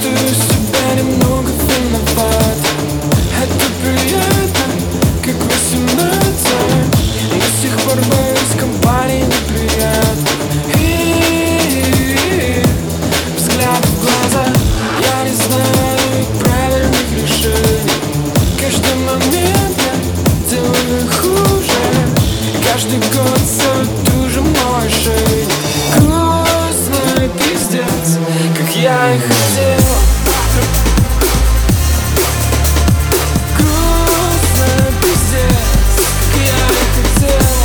чувствую себя немного виноват. Это приятно, как 18. До сих пор боюсь компании неприятно. И взгляд в глаза. Я не знаю правильных решений. Каждый момент я делаю хуже. Каждый год все ту же мою шею. Грустный пиздец, как я и хотел. Грустный пиздец, как я и хотел.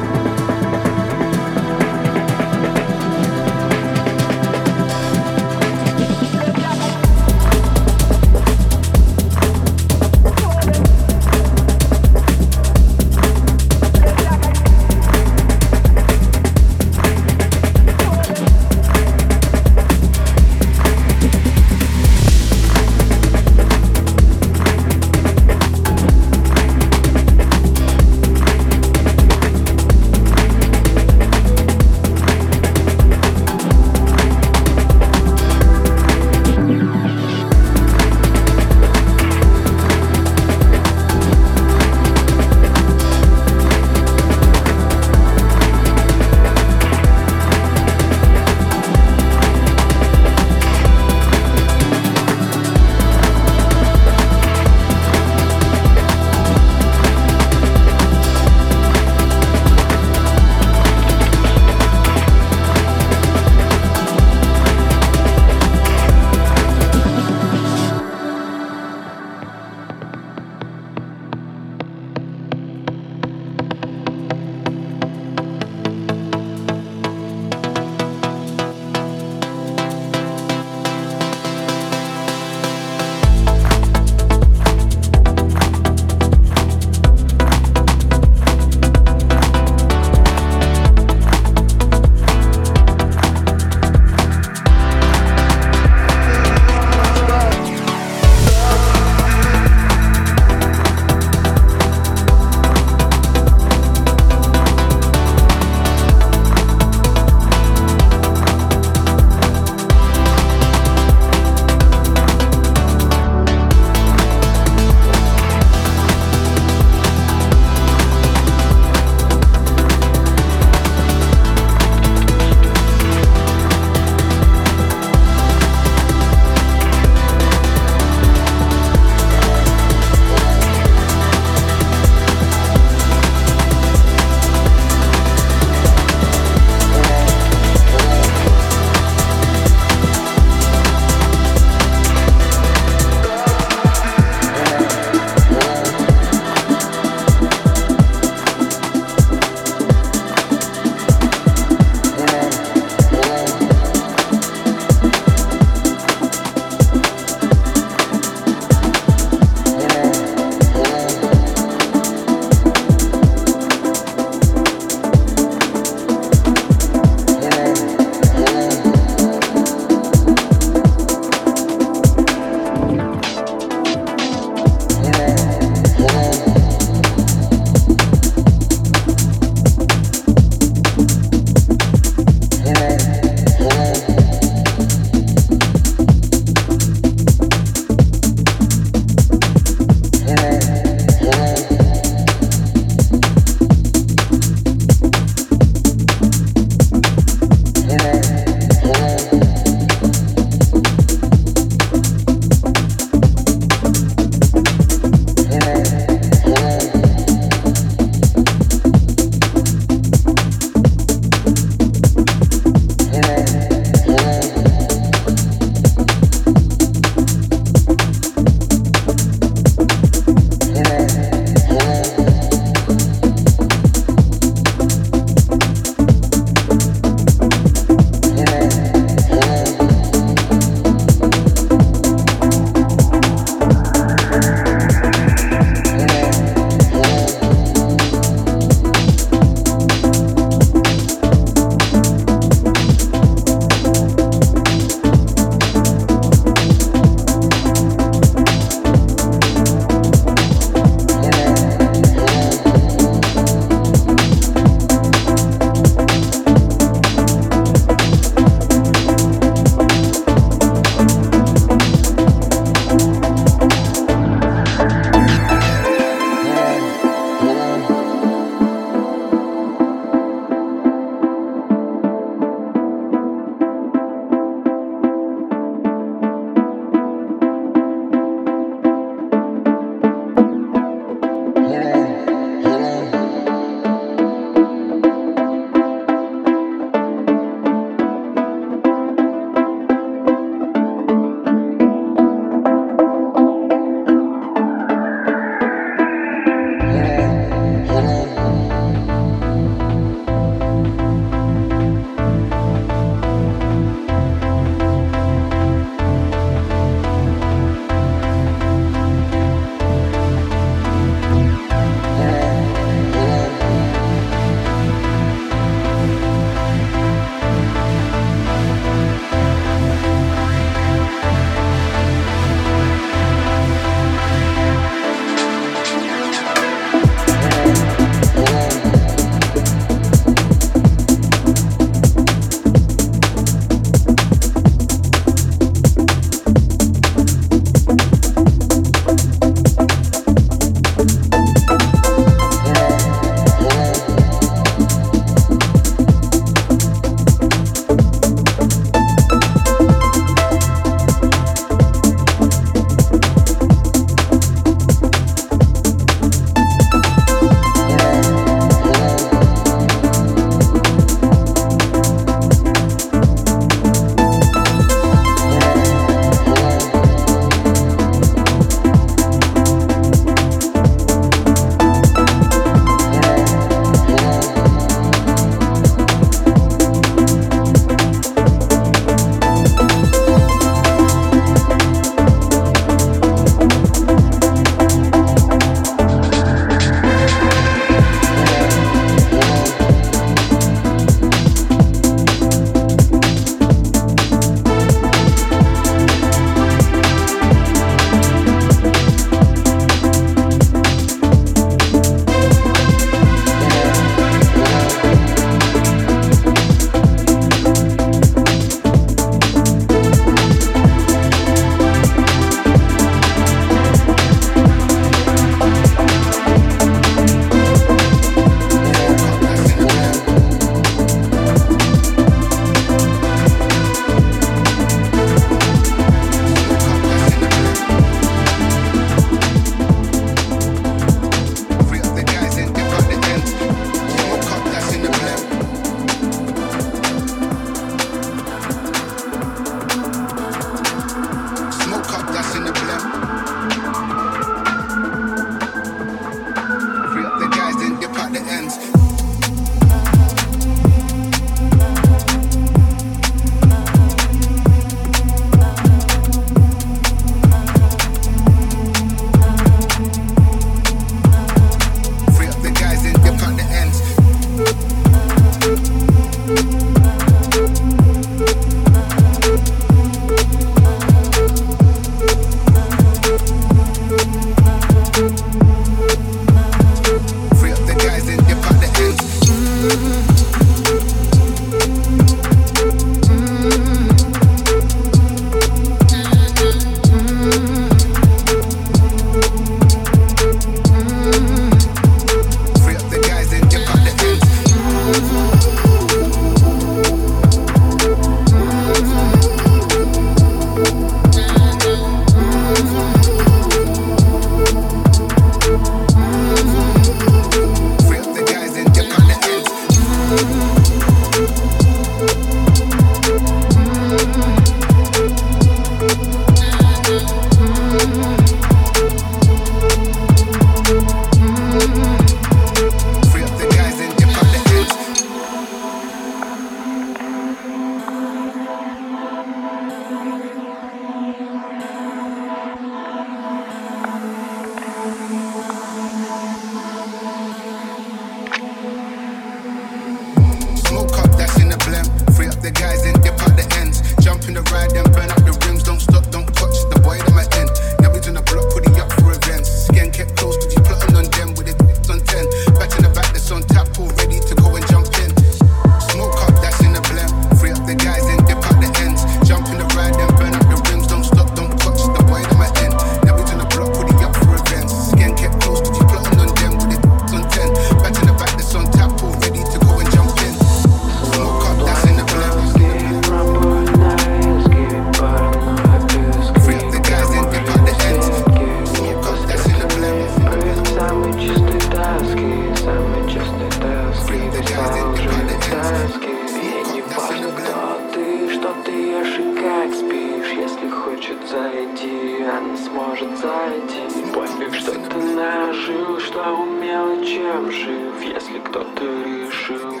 всем жив, если кто-то решил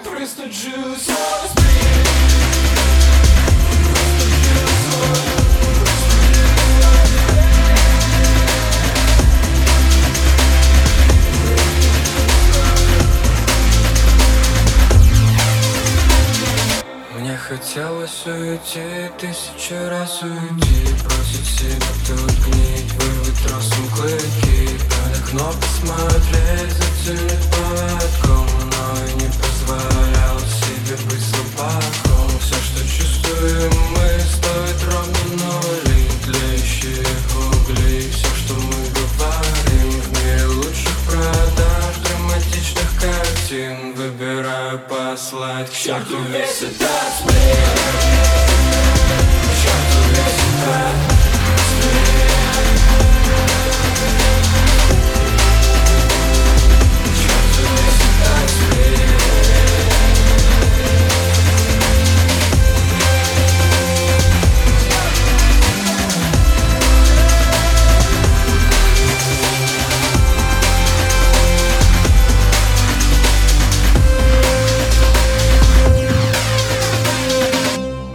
Мне хотелось уйти, тысячу раз уйти, бросить себя тут гнить, вырвать тросом клыки. Под окно посмотреть, затянуть поводком, но и не позволял себе быть слабаком. Все, что чувствуем мы, стоит ровно нули, тлеющие угли. Все, что мы говорим, в мире лучших продаж, драматичных картин. Выбираю послать к черту весь этот сплин.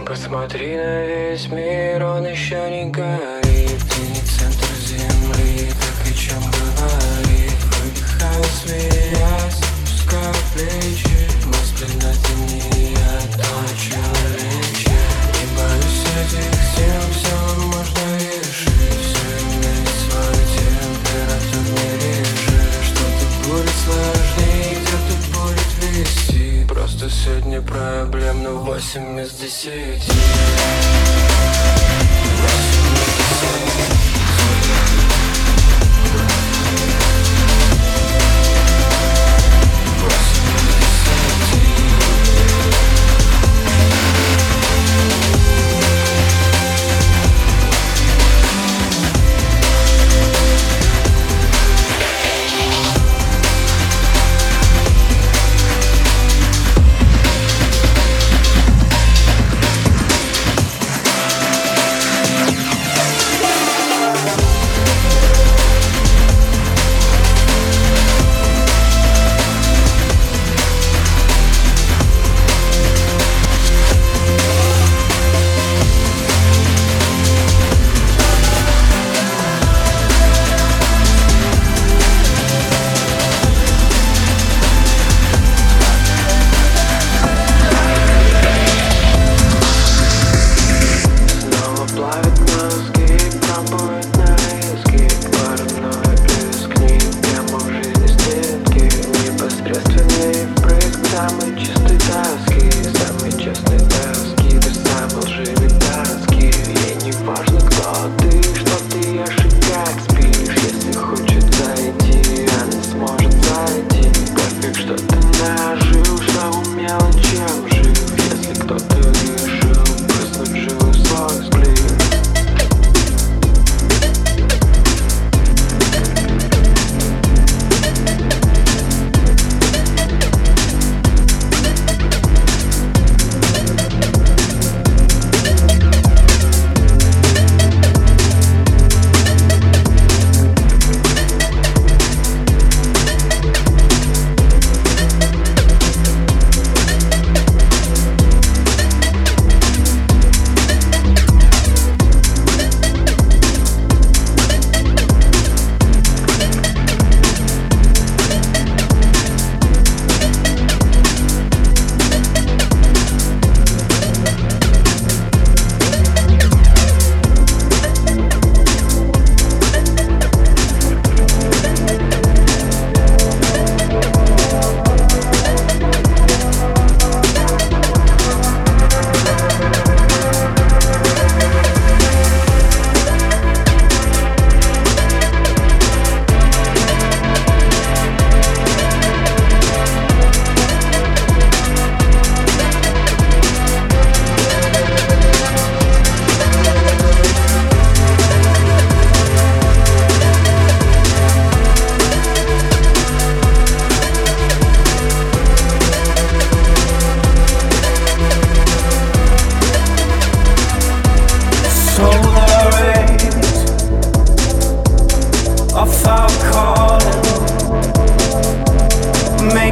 Посмотри на весь мир, он еще не горит. Ты не центр земли, так о чем говорит. Выдыхаю, смеясь, пускаю плечи. Мысли на тени, а ночью лечи. Не боюсь этих тем, все можно решить. Все имеет свою температурный режим. Что-то будет сложнее, где-то будет вести. Просто сегодня проблем на 8 из 10.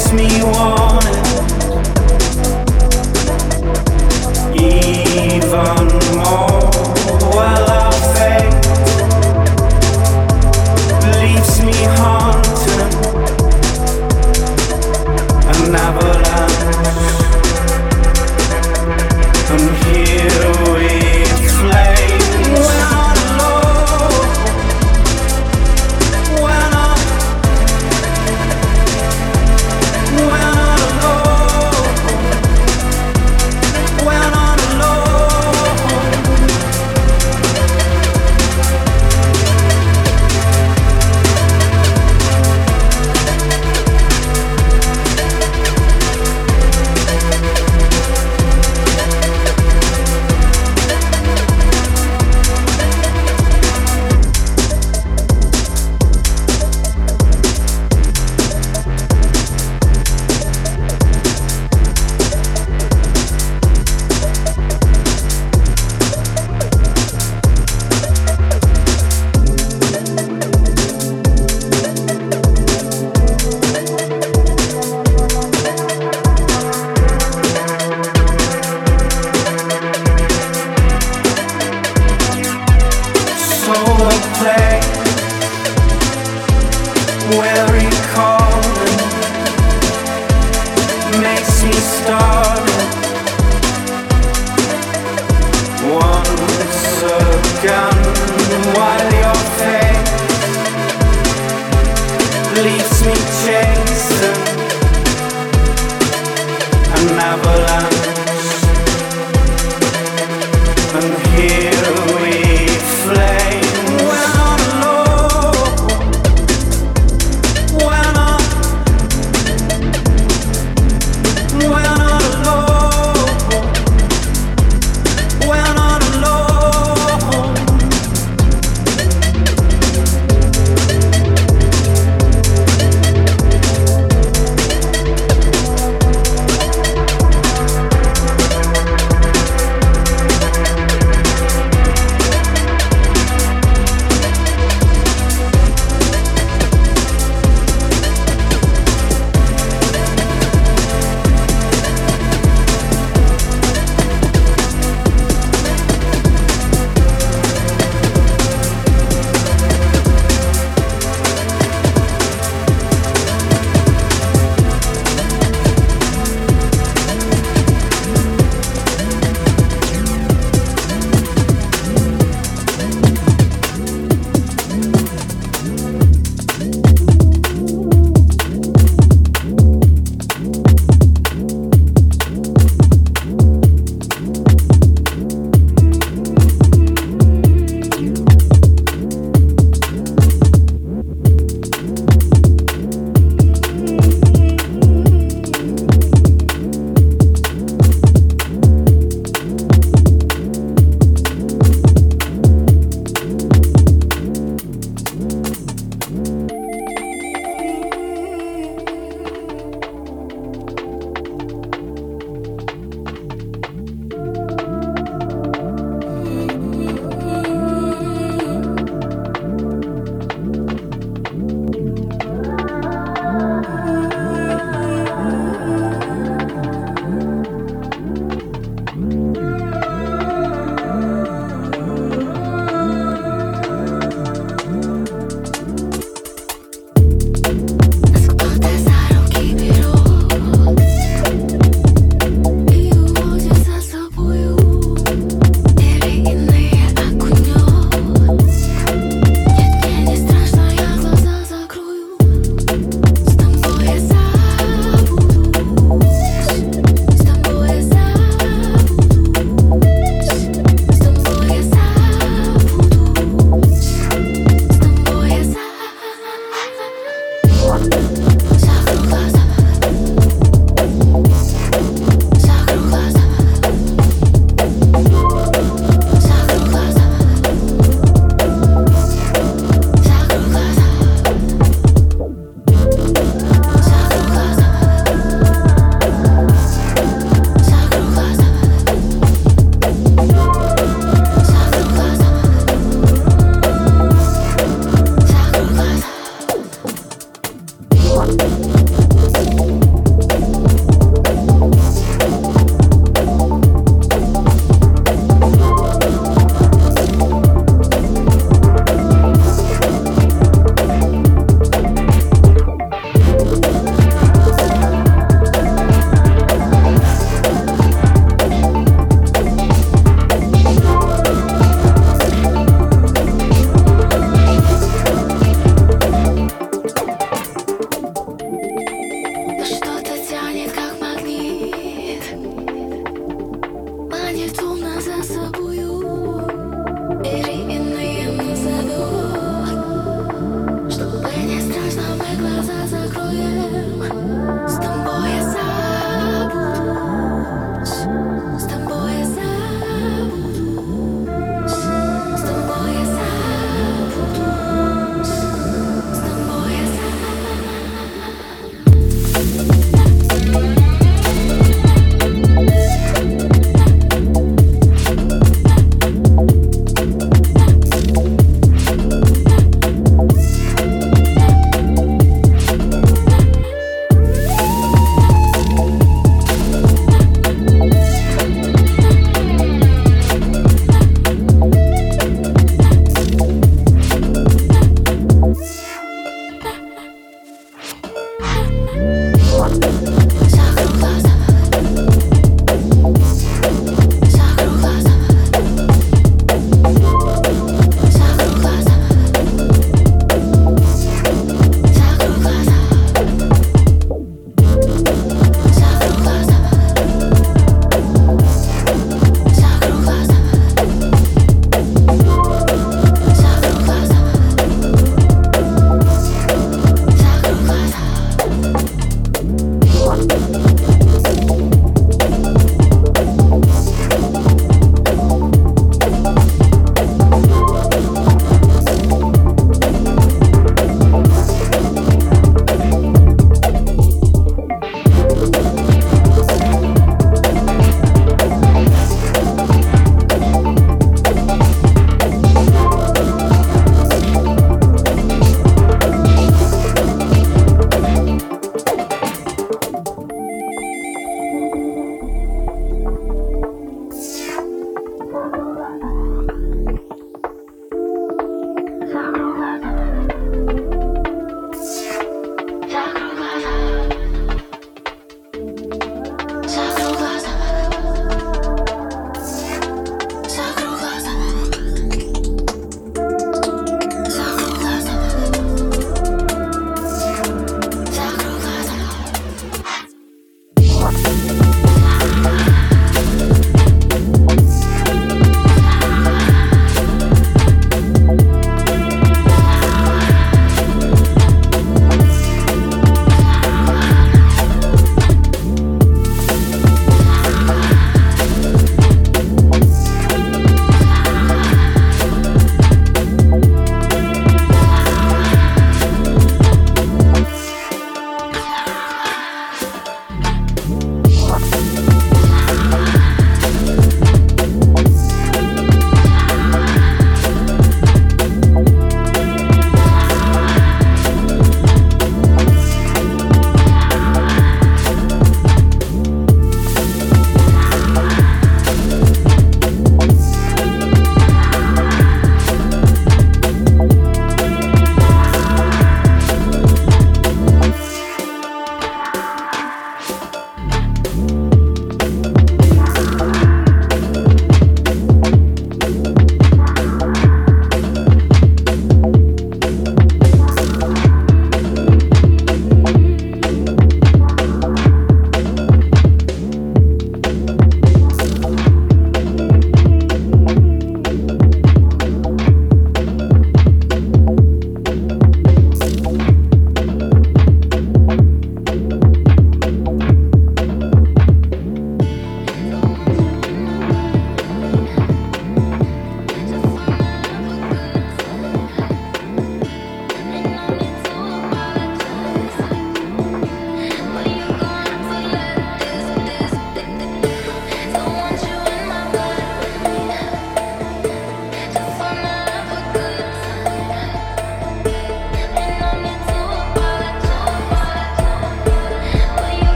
makes me want it even more. Well, our fate leaves me haunted an avalanche, and here it flames. When I'm low,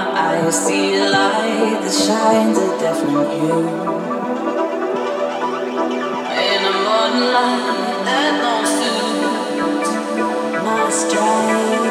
I see a light that shines a different hue. In a modern life that don't suit my stripes.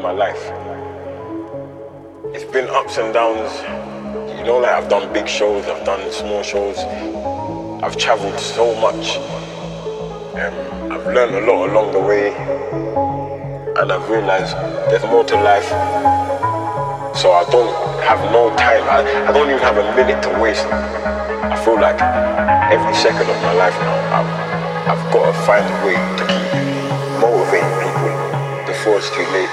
about my life. It's been ups and downs, you know, like I've done big shows, I've done small shows, I've traveled so much, I've learned a lot along the way, and I've realized there's more to life, so I don't have no time, I don't even have a minute to waste. I feel like every second of my life now, I've got to find a way to keep motivating people before it's too late.